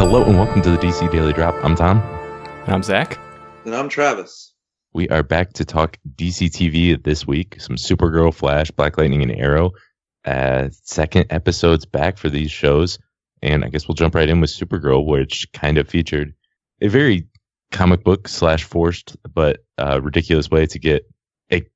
Hello and welcome to the DC Daily Drop. I'm Tom. And I'm Zach. And I'm Travis. We are back to talk DC TV this week. Some Supergirl, Flash, Black Lightning, and Arrow. Second episode's back for these shows. And I guess we'll jump right in with Supergirl, which kind of featured a very comic book slash forced but ridiculous way to get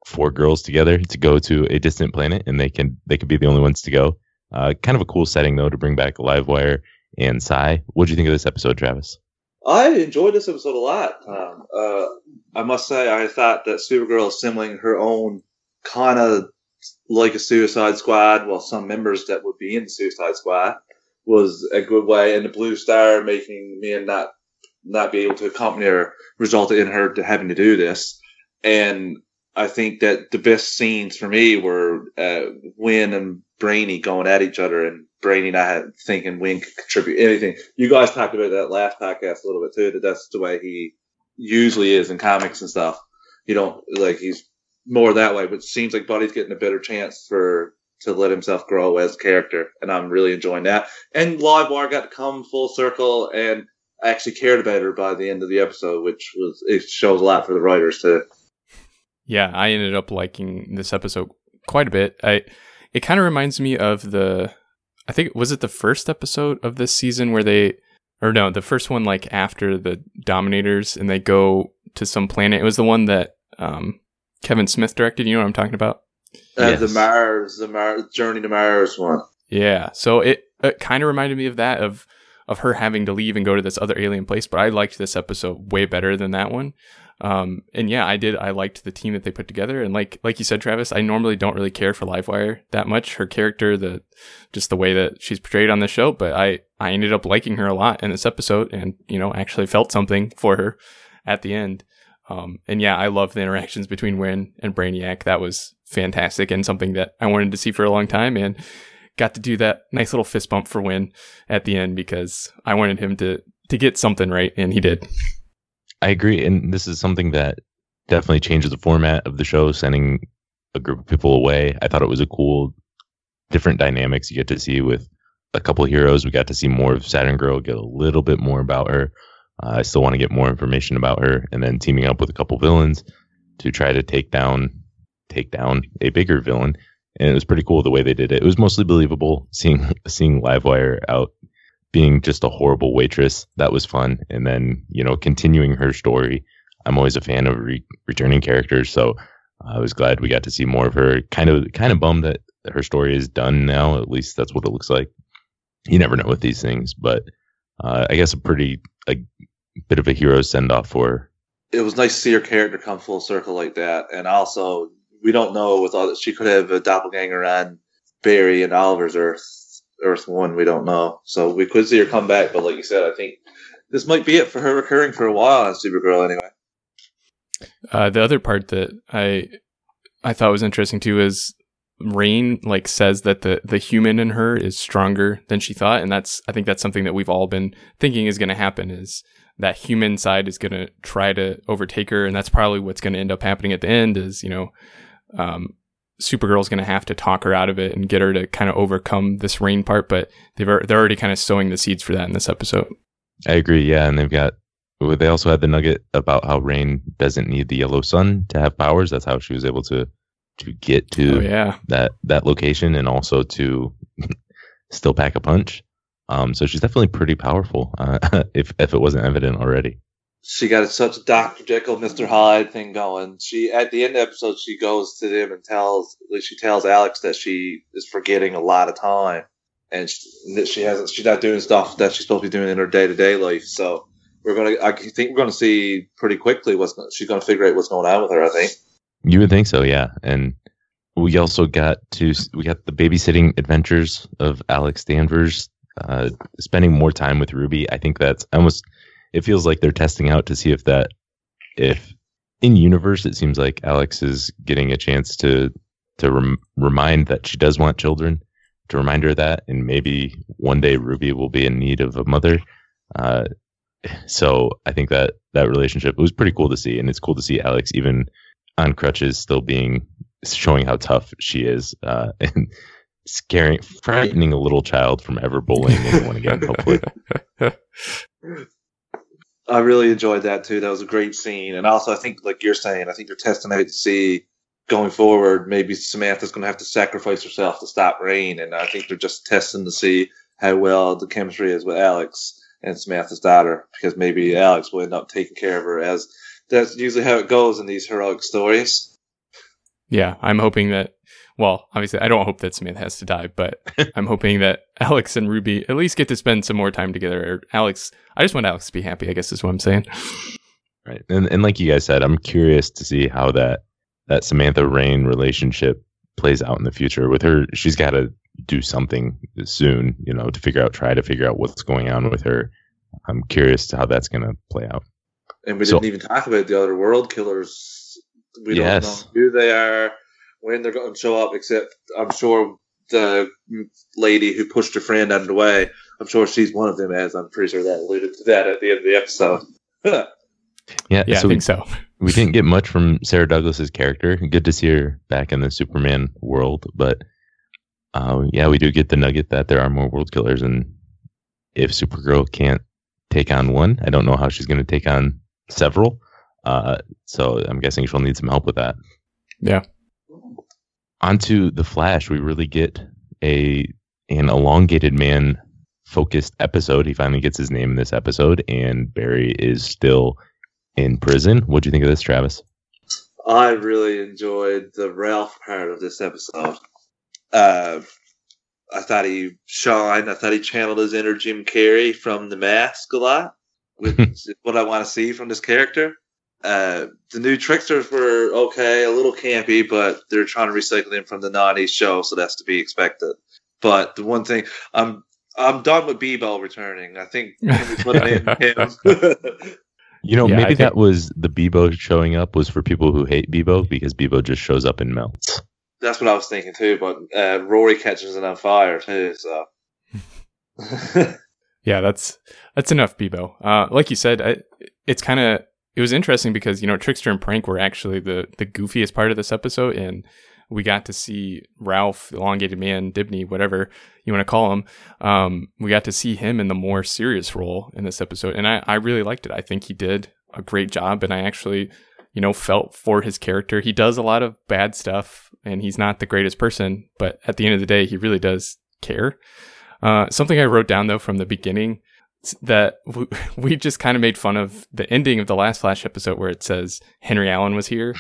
four girls together to go to a distant planet. And they could be the only ones to go. Kind of a cool setting, though, to bring back Livewire and Psy. What do you think of this episode, Travis? I enjoyed this episode a lot, Tom. I must say, I thought that Supergirl assembling her own kind of like a Suicide Squad, well, some members that would be in the Suicide Squad, was a good way. And the Blue Star making men not be able to accompany her resulted in her having to do this. And I think that the best scenes for me were Winn and Brainy going at each other, and Brainy not thinking Winn could contribute anything. You guys talked about that last podcast a little bit too, that that's the way he usually is in comics and stuff. You don't like he's more that way, but it seems like Buddy's getting a better chance to let himself grow as a character, and I'm really enjoying that. And Livewire got to come full circle and actually cared about her by the end of the episode, it shows a lot for the writers too. Yeah, I ended up liking this episode quite a bit. It kind of reminds me of the first episode of this season where the first one like after the Dominators, and they go to some planet. It was the one that Kevin Smith directed. You know what I'm talking about? Yes. The Journey to Mars one. Yeah, so it kind of reminded me of that, of her having to leave and go to this other alien place. But I liked this episode way better than that one. And yeah, I did. I liked the team that they put together. And like you said, Travis, I normally don't really care for Livewire that much, her character, just the way that she's portrayed on the show. But I ended up liking her a lot in this episode, and, you know, actually felt something for her at the end. And yeah, I love the interactions between Winn and Brainiac. That was fantastic and something that I wanted to see for a long time. And got to do that nice little fist bump for Winn at the end because I wanted him to get something right, and he did. I agree, and this is something that definitely changes the format of the show, sending a group of people away. I thought it was a cool, different dynamics you get to see with a couple of heroes. We got to see more of Saturn Girl, get a little bit more about her. I still want to get more information about her, and then teaming up with a couple villains to try to take down a bigger villain. And it was pretty cool the way they did it. It was mostly believable seeing Livewire out being just a horrible waitress. That was fun. And then, you know, continuing her story. I'm always a fan of returning characters, so I was glad we got to see more of her. Kind of bummed that her story is done now. At least that's what it looks like. You never know with these things, but I guess a bit of a hero send off for her. It was nice to see her character come full circle like that, and also, we don't know with all that. She could have a doppelganger on Barry and Oliver's Earth 1. We don't know. So we could see her come back. But like you said, I think this might be it for her recurring for a while on Supergirl anyway. The other part that I thought was interesting too is Reign like says that the human in her is stronger than she thought. And I think that's something that we've all been thinking is going to happen, is that human side is going to try to overtake her. And that's probably what's going to end up happening at the end is, you know, Supergirl's going to have to talk her out of it and get her to kind of overcome this Reign part, but they're already kind of sowing the seeds for that in this episode. I agree, yeah, and they also had the nugget about how Reign doesn't need the yellow sun to have powers. That's how she was able to get to that location and also to still pack a punch. So she's definitely pretty powerful, if it wasn't evident already. She got such a Dr. Jekyll, Mr. Hyde thing going. She, at the end of the episode, she goes to them and tells Alex that she is forgetting a lot of time, and she's not doing stuff that she's supposed to be doing in her day-to-day life. So I think we're gonna see pretty quickly she's gonna figure out what's going on with her. I think you would think so, yeah. And we also got the babysitting adventures of Alex Danvers, spending more time with Ruby. I think that's almost. It feels like they're testing out to see if in universe, it seems like Alex is getting a chance to remind that she does want children, to remind her that, and maybe one day Ruby will be in need of a mother. So I think that relationship, it was pretty cool to see, and it's cool to see Alex even on crutches still showing how tough she is, and frightening a little child from ever bullying anyone again, hopefully. I really enjoyed that too. That was a great scene. And also, I think, like you're saying, I think they're testing out to see going forward, maybe Samantha's going to have to sacrifice herself to stop Reign. And I think they're just testing to see how well the chemistry is with Alex and Samantha's daughter, because maybe Alex will end up taking care of her, as that's usually how it goes in these heroic stories. Yeah, I'm hoping that, well, obviously I don't hope that Samantha has to die, but I'm hoping that Alex and Ruby at least get to spend some more time together. Alex, I just want Alex to be happy, I guess is what I'm saying. Right. And like you guys said, I'm curious to see how that Samantha Reign relationship plays out in the future. With her, she's got to do something soon, you know, to figure out what's going on with her. I'm curious to how that's going to play out. And we didn't even talk about the other world killers. We don't know who they are, when they're going to show up, except I'm sure the lady who pushed her friend out of the way, I'm sure she's one of them, as I'm pretty sure that alluded to that at the end of the episode. I think so. We didn't get much from Sarah Douglas's character. Good to see her back in the Superman world, but we do get the nugget that there are more world killers, and if Supergirl can't take on one, I don't know how she's going to take on several. So I'm guessing she'll need some help with that. Yeah. On to the Flash, we really get an elongated man focused episode. He finally gets his name in this episode, and Barry is still in prison. What do you think of this, Travis? I really enjoyed the Ralph part of this episode. I thought he shined. I thought he channeled his inner Jim Carrey from The Mask a lot, which is what I want to see from this character. The new Tricksters were okay, a little campy, but they're trying to recycle them from the 90s show, so that's to be expected. But the one thing, I'm done with Beebo returning. I think him. You know, maybe that was the Beebo showing up was for people who hate Beebo, because Beebo just shows up and melts. That's what I was thinking too, but Rory catches it on fire too, so. Yeah, that's enough Beebo. Like you said, it was interesting because, you know, Trickster and Prank were actually the goofiest part of this episode, and we got to see Ralph, Elongated Man, Dibny, whatever you want to call him. We got to see him in the more serious role in this episode, and I really liked it. I think he did a great job, and I actually, you know, felt for his character. He does a lot of bad stuff, and he's not the greatest person, but at the end of the day, he really does care. Something I wrote down, though, from the beginning, that we just kind of made fun of the ending of the last Flash episode where it says Henry Allen was here,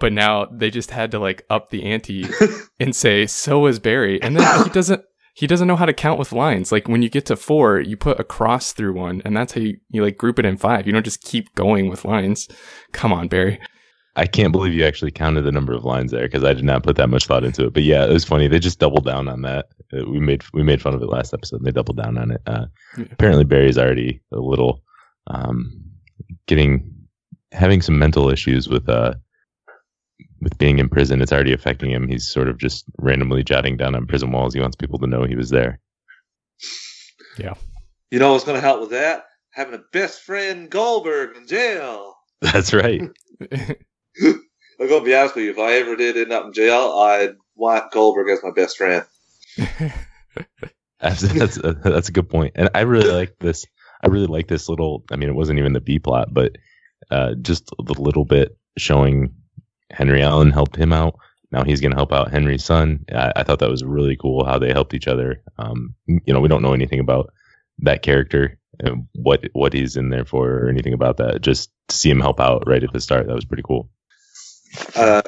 but now they just had to like up the ante and say, so is Barry. And then he doesn't know how to count with lines. Like when you get to 4, you put a cross through one, and that's how you like group it in 5. You don't just keep going with lines. Come on, Barry. I can't believe you actually counted the number of lines there, because I did not put that much thought into it. But yeah, it was funny. They just doubled down on that. We made fun of it last episode, and they doubled down on it. Apparently, Barry's already a little having some mental issues with being in prison. It's already affecting him. He's sort of just randomly jotting down on prison walls. He wants people to know he was there. Yeah. You know what's going to help with that? Having a best friend Goldberg in jail. That's right. I'm going to be honest with you, if I ever did end up in jail, I'd want Goldberg as my best friend. That's a good point. And I really like this. I really like this little, I mean, it wasn't even the B plot, but just the little bit showing Henry Allen helped him out. Now he's going to help out Henry's son. I thought that was really cool how they helped each other. You know, we don't know anything about that character and what he's in there for or anything about that. Just to see him help out right at the start, that was pretty cool. I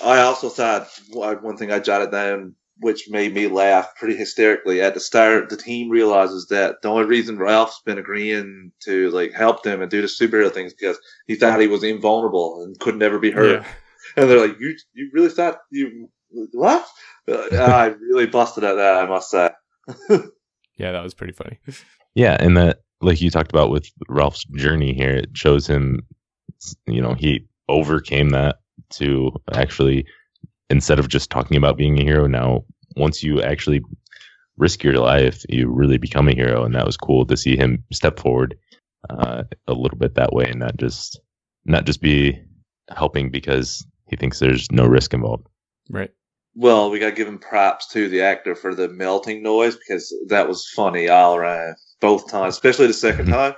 also thought one thing I jotted down, which made me laugh pretty hysterically. At the start, the team realizes that the only reason Ralph's been agreeing to like help them and do the superhero things because he thought he was invulnerable and could never be hurt. Yeah. And they're like, "You really thought you what?" I really busted at that, I must say. Yeah, that was pretty funny. Yeah, and that, like you talked about with Ralph's journey here, it shows him, you know, he overcame that to actually, instead of just talking about being a hero, now once you actually risk your life, you really become a hero. And that was cool to see him step forward a little bit that way and not just be helping because he thinks there's no risk involved. Right. Well, we got to give him props to the actor for the melting noise, because that was funny all around both times, especially the second time.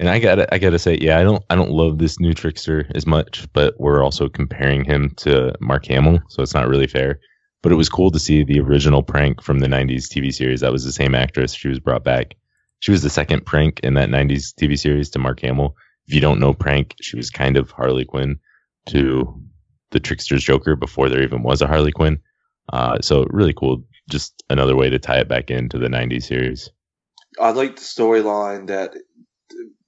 And I gotta say, yeah, I don't love this new Trickster as much, but we're also comparing him to Mark Hamill, so it's not really fair. But it was cool to see the original Prank from the 90s TV series. That was the same actress. She was brought back. She was the second Prank in that 90s TV series to Mark Hamill. If you don't know Prank, she was kind of Harley Quinn to the Trickster's Joker before there even was a Harley Quinn. So really cool. Just another way to tie it back into the 90s series. I like the storyline that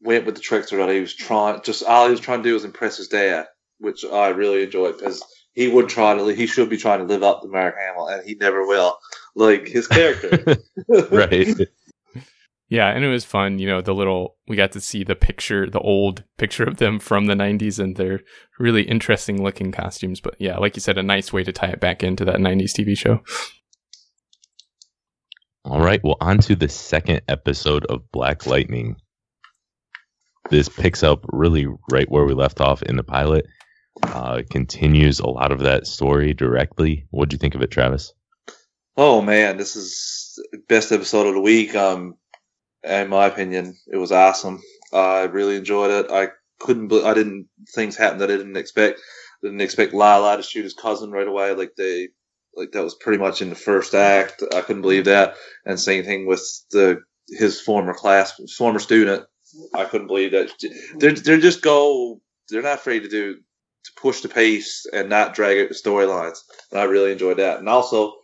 went with the Trickster. That he was trying, just all he was trying to do was impress his dad, which I really enjoyed, because he would try to, he should be trying to live up to Mark Hamill, and he never will. Like his character, right? Yeah, and it was fun. You know, we got to see the picture, the old picture of them from the 90s, and they're really interesting looking costumes. But yeah, like you said, a nice way to tie it back into that 90s TV show. All right, well, on to the second episode of Black Lightning. This picks up really right where we left off in the pilot. Continues a lot of that story directly. What'd you think of it, Travis? Oh, man, this is the best episode of the week. In my opinion, it was awesome. I really enjoyed it. Things happened that I didn't expect. I didn't expect Lala to shoot his cousin right away. That was pretty much in the first act. I couldn't believe that. And same thing with his former student. I couldn't believe that. They're not afraid to push the pace and not drag out the storylines. And I really enjoyed that. And also,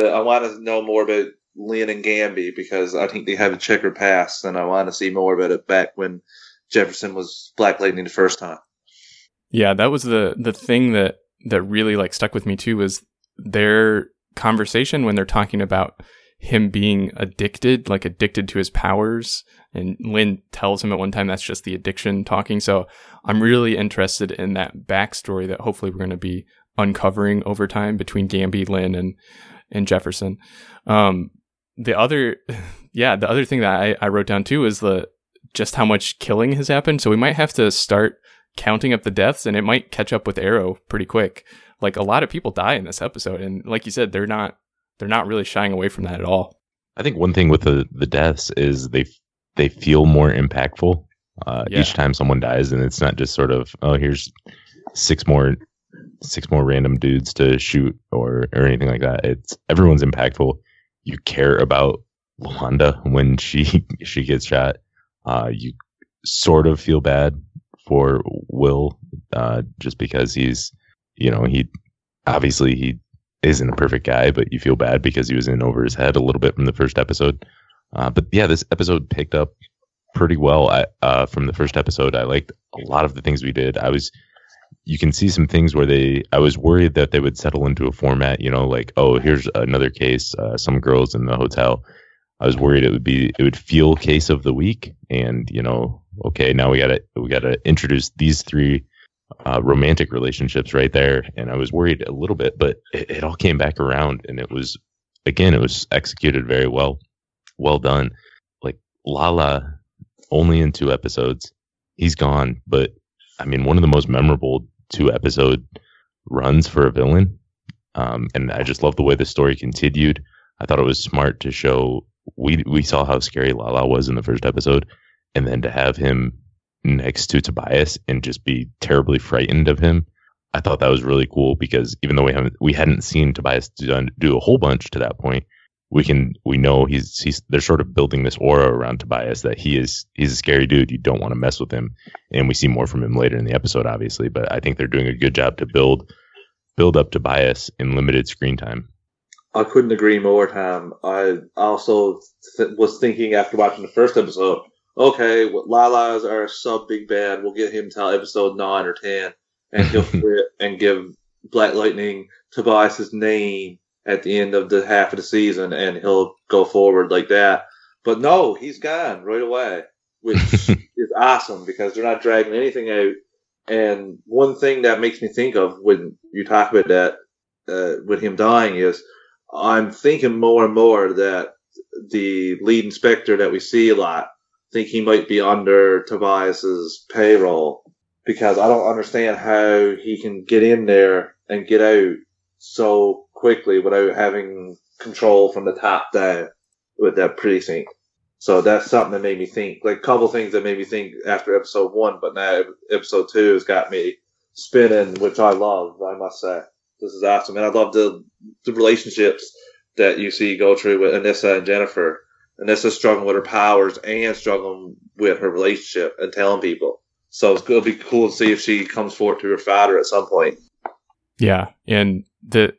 I want to know more about Lynn and Gambi, because I think they have a checkered past, and I want to see more about it back when Jefferson was Black Lightning the first time. Yeah, that was the thing that really stuck with me too, was their conversation when they're talking about him being addicted to his powers, and Lynn tells him at one time that's just the addiction talking. So I'm really interested in that backstory that hopefully we're going to be uncovering over time between Gambi, Lynn, and Jefferson. The other thing that I wrote down too is just how much killing has happened. So we might have to start counting up the deaths, and it might catch up with Arrow pretty quick. Like, a lot of people die in this episode, and like you said, they're not really shying away from that at all. I think one thing with the deaths is they feel more impactful each time someone dies, and it's not just sort of, oh, here's six more random dudes to shoot or anything like that. It's everyone's impactful. You care about Wanda when she gets shot. You sort of feel bad for Will, just because he's, he obviously he isn't a perfect guy, but you feel bad because he was in over his head a little bit from the first episode. But yeah, this episode picked up pretty well from the first episode. I liked a lot of the things we did. You can see some things where I was worried that they would settle into a format, oh, here's another case, some girls in the hotel. I was worried it would feel case of the week, and okay, now we gotta introduce these three romantic relationships right there. And I was worried a little bit, but it all came back around, and it was executed very well. Well done. Lala, only in 2 episodes, he's gone, but I mean, one of the most memorable 2 episode runs for a villain. And I just love the way the story continued. I thought it was smart to show, we saw how scary Lala was in the first episode, and then to have him next to Tobias and just be terribly frightened of him. I thought that was really cool, because even though we hadn't seen Tobias do a whole bunch to that point, we know they're sort of building this aura around Tobias that he's a scary dude. You don't want to mess with him. And we see more from him later in the episode, obviously, but I think they're doing a good job to build up Tobias in limited screen time. I couldn't agree more, Tom. I also was thinking after watching the first episode, okay, Lala's our sub big bad. We'll get him till episode 9 or 10, and he'll quit and give Black Lightning Tobias's name at the end of the half of the season, and he'll go forward like that. But no, he's gone right away, which is awesome, because they're not dragging anything out. And one thing that makes me think of when you talk about that, with him dying, is I'm thinking more and more that the lead inspector that we see a lot, think he might be under Tobias's payroll, because I don't understand how he can get in there and get out so quickly without having control from the top down with that precinct. So that's something that made me think, like a couple things that made me think after episode one, but now episode two has got me spinning, which I love, I must say. This is awesome. And I love the relationships that you see go through with Anissa and Jennifer. Anissa's struggling with her powers and struggling with her relationship and telling people. So it's going to be cool to see if she comes forward to her father at some point. Yeah, and the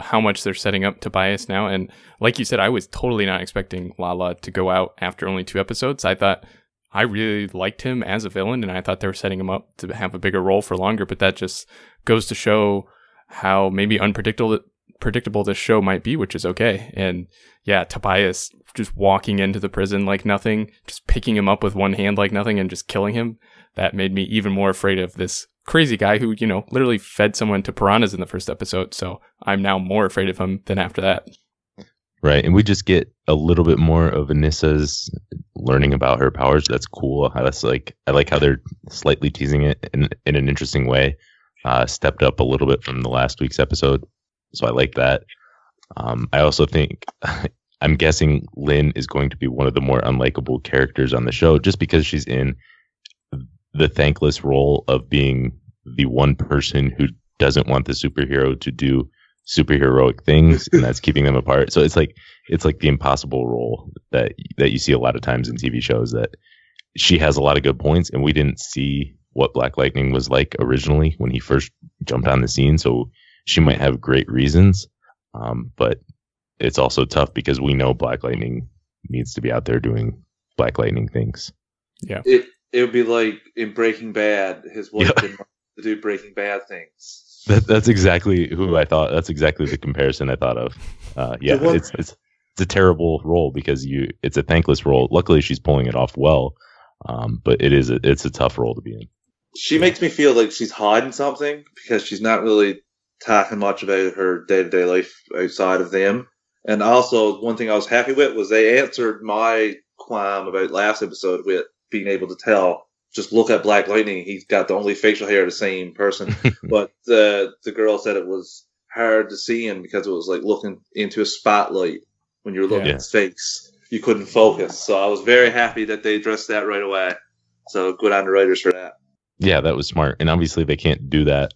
how much they're setting up Tobias now. And like you said, I was totally not expecting Lala to go out after only two episodes. I thought I really liked him as a villain, and I thought they were setting him up to have a bigger role for longer. But that just goes to show how maybe unpredictable this show might be, which is okay. And yeah, Tobias just walking into the prison like nothing, just picking him up with one hand like nothing and just killing him. That made me even more afraid of this crazy guy who, you know, literally fed someone to piranhas in the first episode. So I'm now more afraid of him than after that. Right. And we just get a little bit more of Anissa's learning about her powers. That's cool. That's like, I like how they're slightly teasing it in an interesting way. Stepped up a little bit from the last week's episode. So I like that. I also think, I'm guessing Lynn is going to be one of the more unlikable characters on the show just because she's in the thankless role of being the one person who doesn't want the superhero to do superheroic things, and that's keeping them apart. So it's like the impossible role that you see a lot of times in TV shows, that she has a lot of good points, and we didn't see what Black Lightning was like originally when he first jumped on the scene. So she might have great reasons, but it's also tough because we know Black Lightning needs to be out there doing Black Lightning things. Yeah, it would be like in Breaking Bad, his wife didn't want to do Breaking Bad things. That's exactly who I thought. That's exactly the comparison I thought of. It's a terrible role because it's a thankless role. Luckily, she's pulling it off well, but it's a tough role to be in. She makes me feel like she's hiding something because she's not really talking much about her day-to-day life outside of them. And also, one thing I was happy with was they answered my qualm about last episode with being able to tell, just look at Black Lightning, he's got the only facial hair of the same person. But the girl said it was hard to see him because it was like looking into a spotlight when you're looking at his face. You couldn't focus. So I was very happy that they addressed that right away. So good on the writers for that. Yeah, that was smart. And obviously they can't do that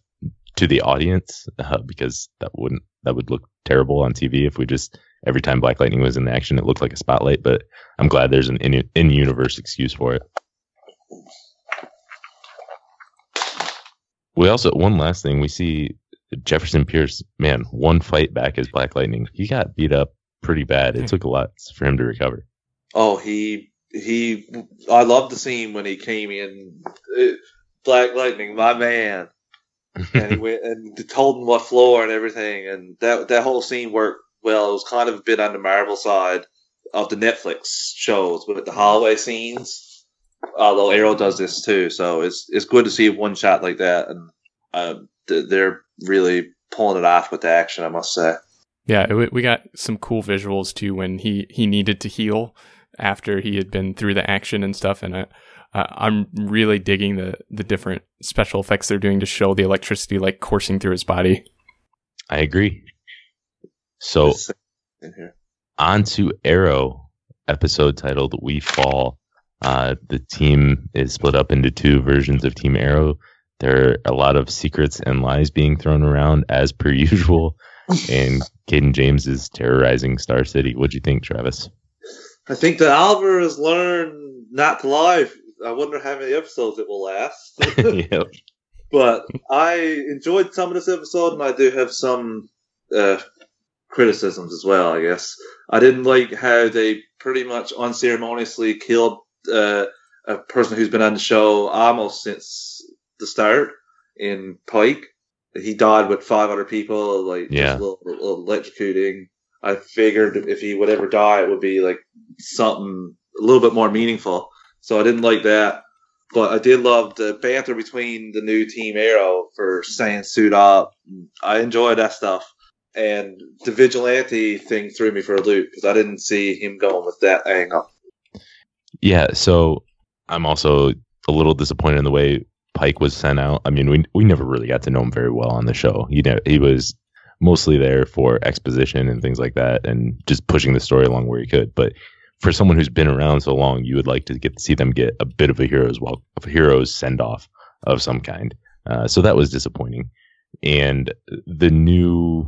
to the audience, because that would look terrible on TV if we just, every time Black Lightning was in action, it looked like a spotlight. But I'm glad there's an in-universe excuse for it. We also, one last thing, we see Jefferson Pierce, man, one fight back as Black Lightning. He got beat up pretty bad. It took a lot for him to recover. Oh, I love the scene when he came in. Black Lightning, my man. And he went and told him what floor and everything, and that whole scene worked well. It was kind of a bit on the Marvel side of the Netflix shows with the hallway scenes, although Arrow does this too. So it's good to see one shot like that, and they're really pulling it off with the action, I must say. Yeah, we got some cool visuals too when he needed to heal after he had been through the action and stuff, and I'm really digging the different special effects they're doing to show the electricity like coursing through his body. I agree. So on to Arrow, episode titled We Fall. The team is split up into two versions of Team Arrow. There are a lot of secrets and lies being thrown around as per usual. And Cayden James is terrorizing Star City. What do you think, Travis? I think that Oliver has learned not to lie. I wonder how many episodes it will last. Yep. But I enjoyed some of this episode, and I do have some criticisms as well, I guess. I didn't like how they pretty much unceremoniously killed a person who's been on the show almost since the start in Pike. He died with five other people, just a little electrocuting. I figured if he would ever die, it would be like something a little bit more meaningful. So I didn't like that. But I did love the banter between the new Team Arrow for saying suit up. I enjoyed that stuff. And the vigilante thing threw me for a loop because I didn't see him going with that angle. Yeah, so I'm also a little disappointed in the way Pike was sent out. I mean, we never really got to know him very well on the show. You know, he was mostly there for exposition and things like that and just pushing the story along where he could. But for someone who's been around so long, you would like to get to see them get a bit of a hero's send-off of some kind. So that was disappointing. And the new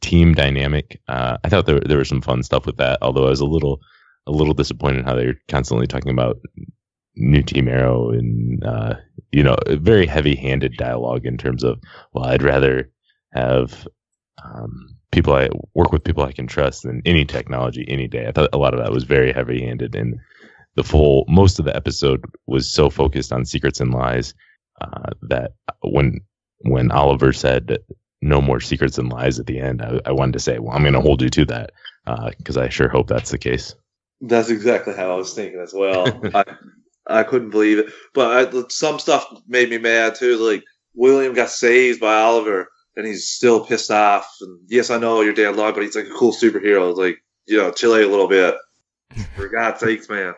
team dynamic, I thought there was some fun stuff with that, although I was a little disappointed how they were constantly talking about new Team Arrow and, very heavy-handed dialogue in terms of, well, I'd rather have people I can trust than any technology any day. I thought a lot of that was very heavy-handed, and most of the episode was so focused on secrets and lies that when Oliver said no more secrets and lies at the end, I wanted to say, well, I'm going to hold you to that because I sure hope that's the case. That's exactly how I was thinking as well. I couldn't believe it. But some stuff made me mad too. Like, William got saved by Oliver and he's still pissed off. And yes, I know you're dead long, but he's like a cool superhero. It's like, chill out a little bit. For God's sakes, man.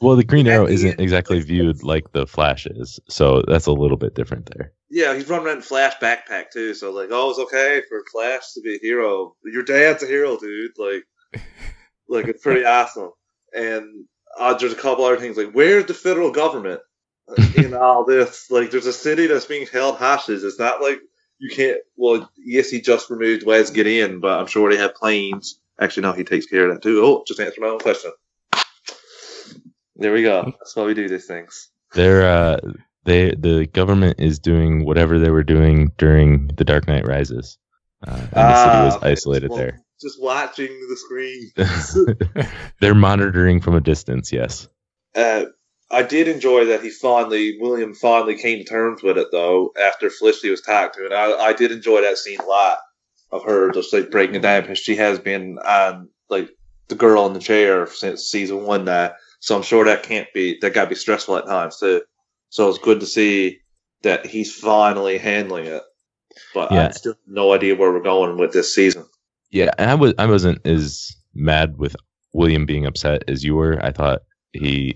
Well, the Green Arrow isn't exactly viewed like the Flash is, so that's a little bit different there. Yeah, he's running around Flash backpack too, so like, oh, it's okay for Flash to be a hero. Your dad's a hero, dude. Like it's pretty awesome. And there's a couple other things like, where's the federal government in all this? Like, there's a city that's being held hostage. It's not like you can't. Well, yes, he just removed Wes get in, but I'm sure they have planes. Actually, no, he takes care of that too. Oh, just answered my own question. There we go. That's why we do these things. The government is doing whatever they were doing during The Dark Knight Rises. And the city was isolated there. Just watching the screen. They're monitoring from a distance, yes. I did enjoy that William finally came to terms with it, though, after Felicity was talked to. And I did enjoy that scene a lot of her just, like, breaking it down, because she has been on, like, the girl in the chair since season one now. So I'm sure that got to be stressful at times too. So it's good to see that he's finally handling it. But yeah. I still have no idea where we're going with this season. Yeah, and I wasn't as mad with William being upset as you were. I thought he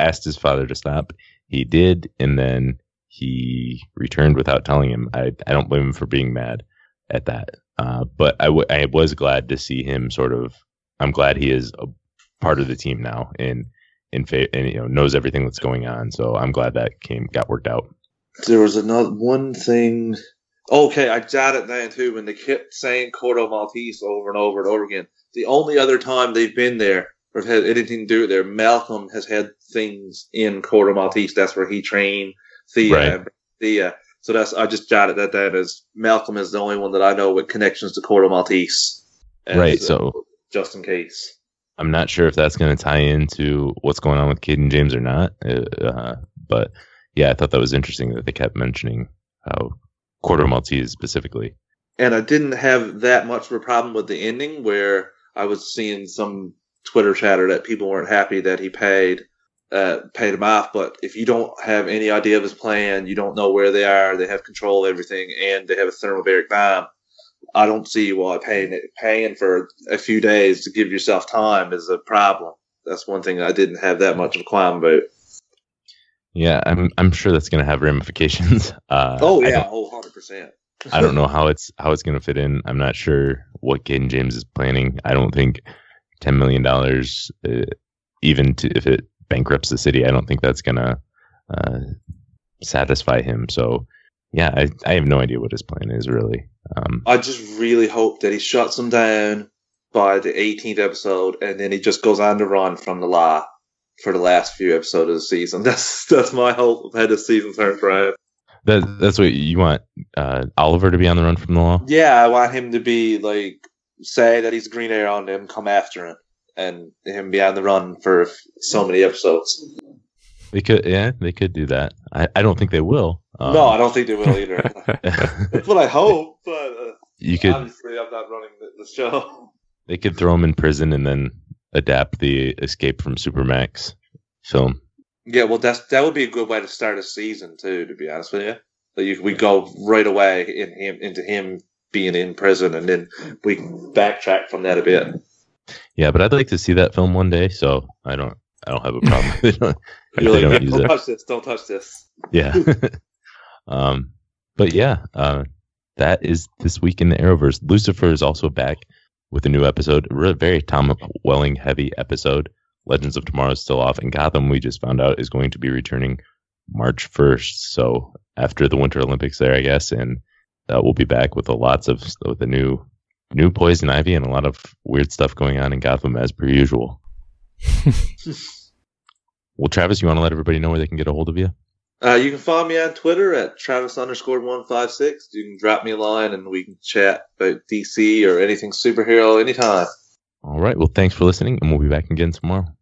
asked his father to stop. He did, and then he returned without telling him. I don't blame him for being mad at that. But I was glad to see him sort of. I'm glad he is part of the team now and knows everything that's going on. So I'm glad that got worked out. There was another one thing. Okay, I jotted it down too when they kept saying Corto Maltese over and over and over again. The only other time they've been there or had anything to do with there, Malcolm has had things in Corto Maltese. That's where he trained Thea. Right. And Thea. So I just jotted that down as Malcolm is the only one that I know with connections to Corto Maltese. And right. So just in case. I'm not sure if that's going to tie into what's going on with Cayden James or not. But yeah, I thought that was interesting that they kept mentioning how Corto Maltese specifically. And I didn't have that much of a problem with the ending where I was seeing some Twitter chatter that people weren't happy that he paid him off. But if you don't have any idea of his plan, you don't know where they are, they have control of everything, and they have a thermobaric bomb. I don't see why paying for a few days to give yourself time is a problem. That's one thing I didn't have that much of a qualm about. Yeah, I'm sure that's going to have ramifications. Oh yeah, 100%. I don't know how it's going to fit in. I'm not sure what Cayden James is planning. I don't think $10 million, if it bankrupts the city, I don't think that's going to satisfy him. So. Yeah, I have no idea what his plan is, really. I just really hope that he shuts him down by the 18th episode, and then he just goes on the run from the law for the last few episodes of the season. That's my hope of how the season turns around. That's what you want, Oliver to be on the run from the law? Yeah, I want him to be, like, say that he's Green Arrow on him, come after him, and him be on the run for so many episodes. They could do that. I don't think they will. No, I don't think they will either. That's what I hope, but obviously I'm not running the show. They could throw him in prison and then adapt the Escape from Supermax film. Yeah, well, that would be a good way to start a season, too, to be honest with you. Like, we go right away into him being in prison, and then we backtrack from that a bit. Yeah, but I'd like to see that film one day, so I don't have a problem with it. You're like, yeah, don't touch this. Yeah. But yeah, that is this week in the Arrowverse. Lucifer is also back with a new episode, a really very Tom Welling heavy episode. Legends of Tomorrow is still off, and Gotham, we just found out, is going to be returning March 1st. So after the Winter Olympics there, I guess, and we'll be back with a new Poison Ivy and a lot of weird stuff going on in Gotham as per usual. Well, Travis, you want to let everybody know where they can get a hold of you? You can follow me on Twitter at Travis_156. You can drop me a line and we can chat about DC or anything superhero anytime. All right. Well, thanks for listening, and we'll be back again tomorrow.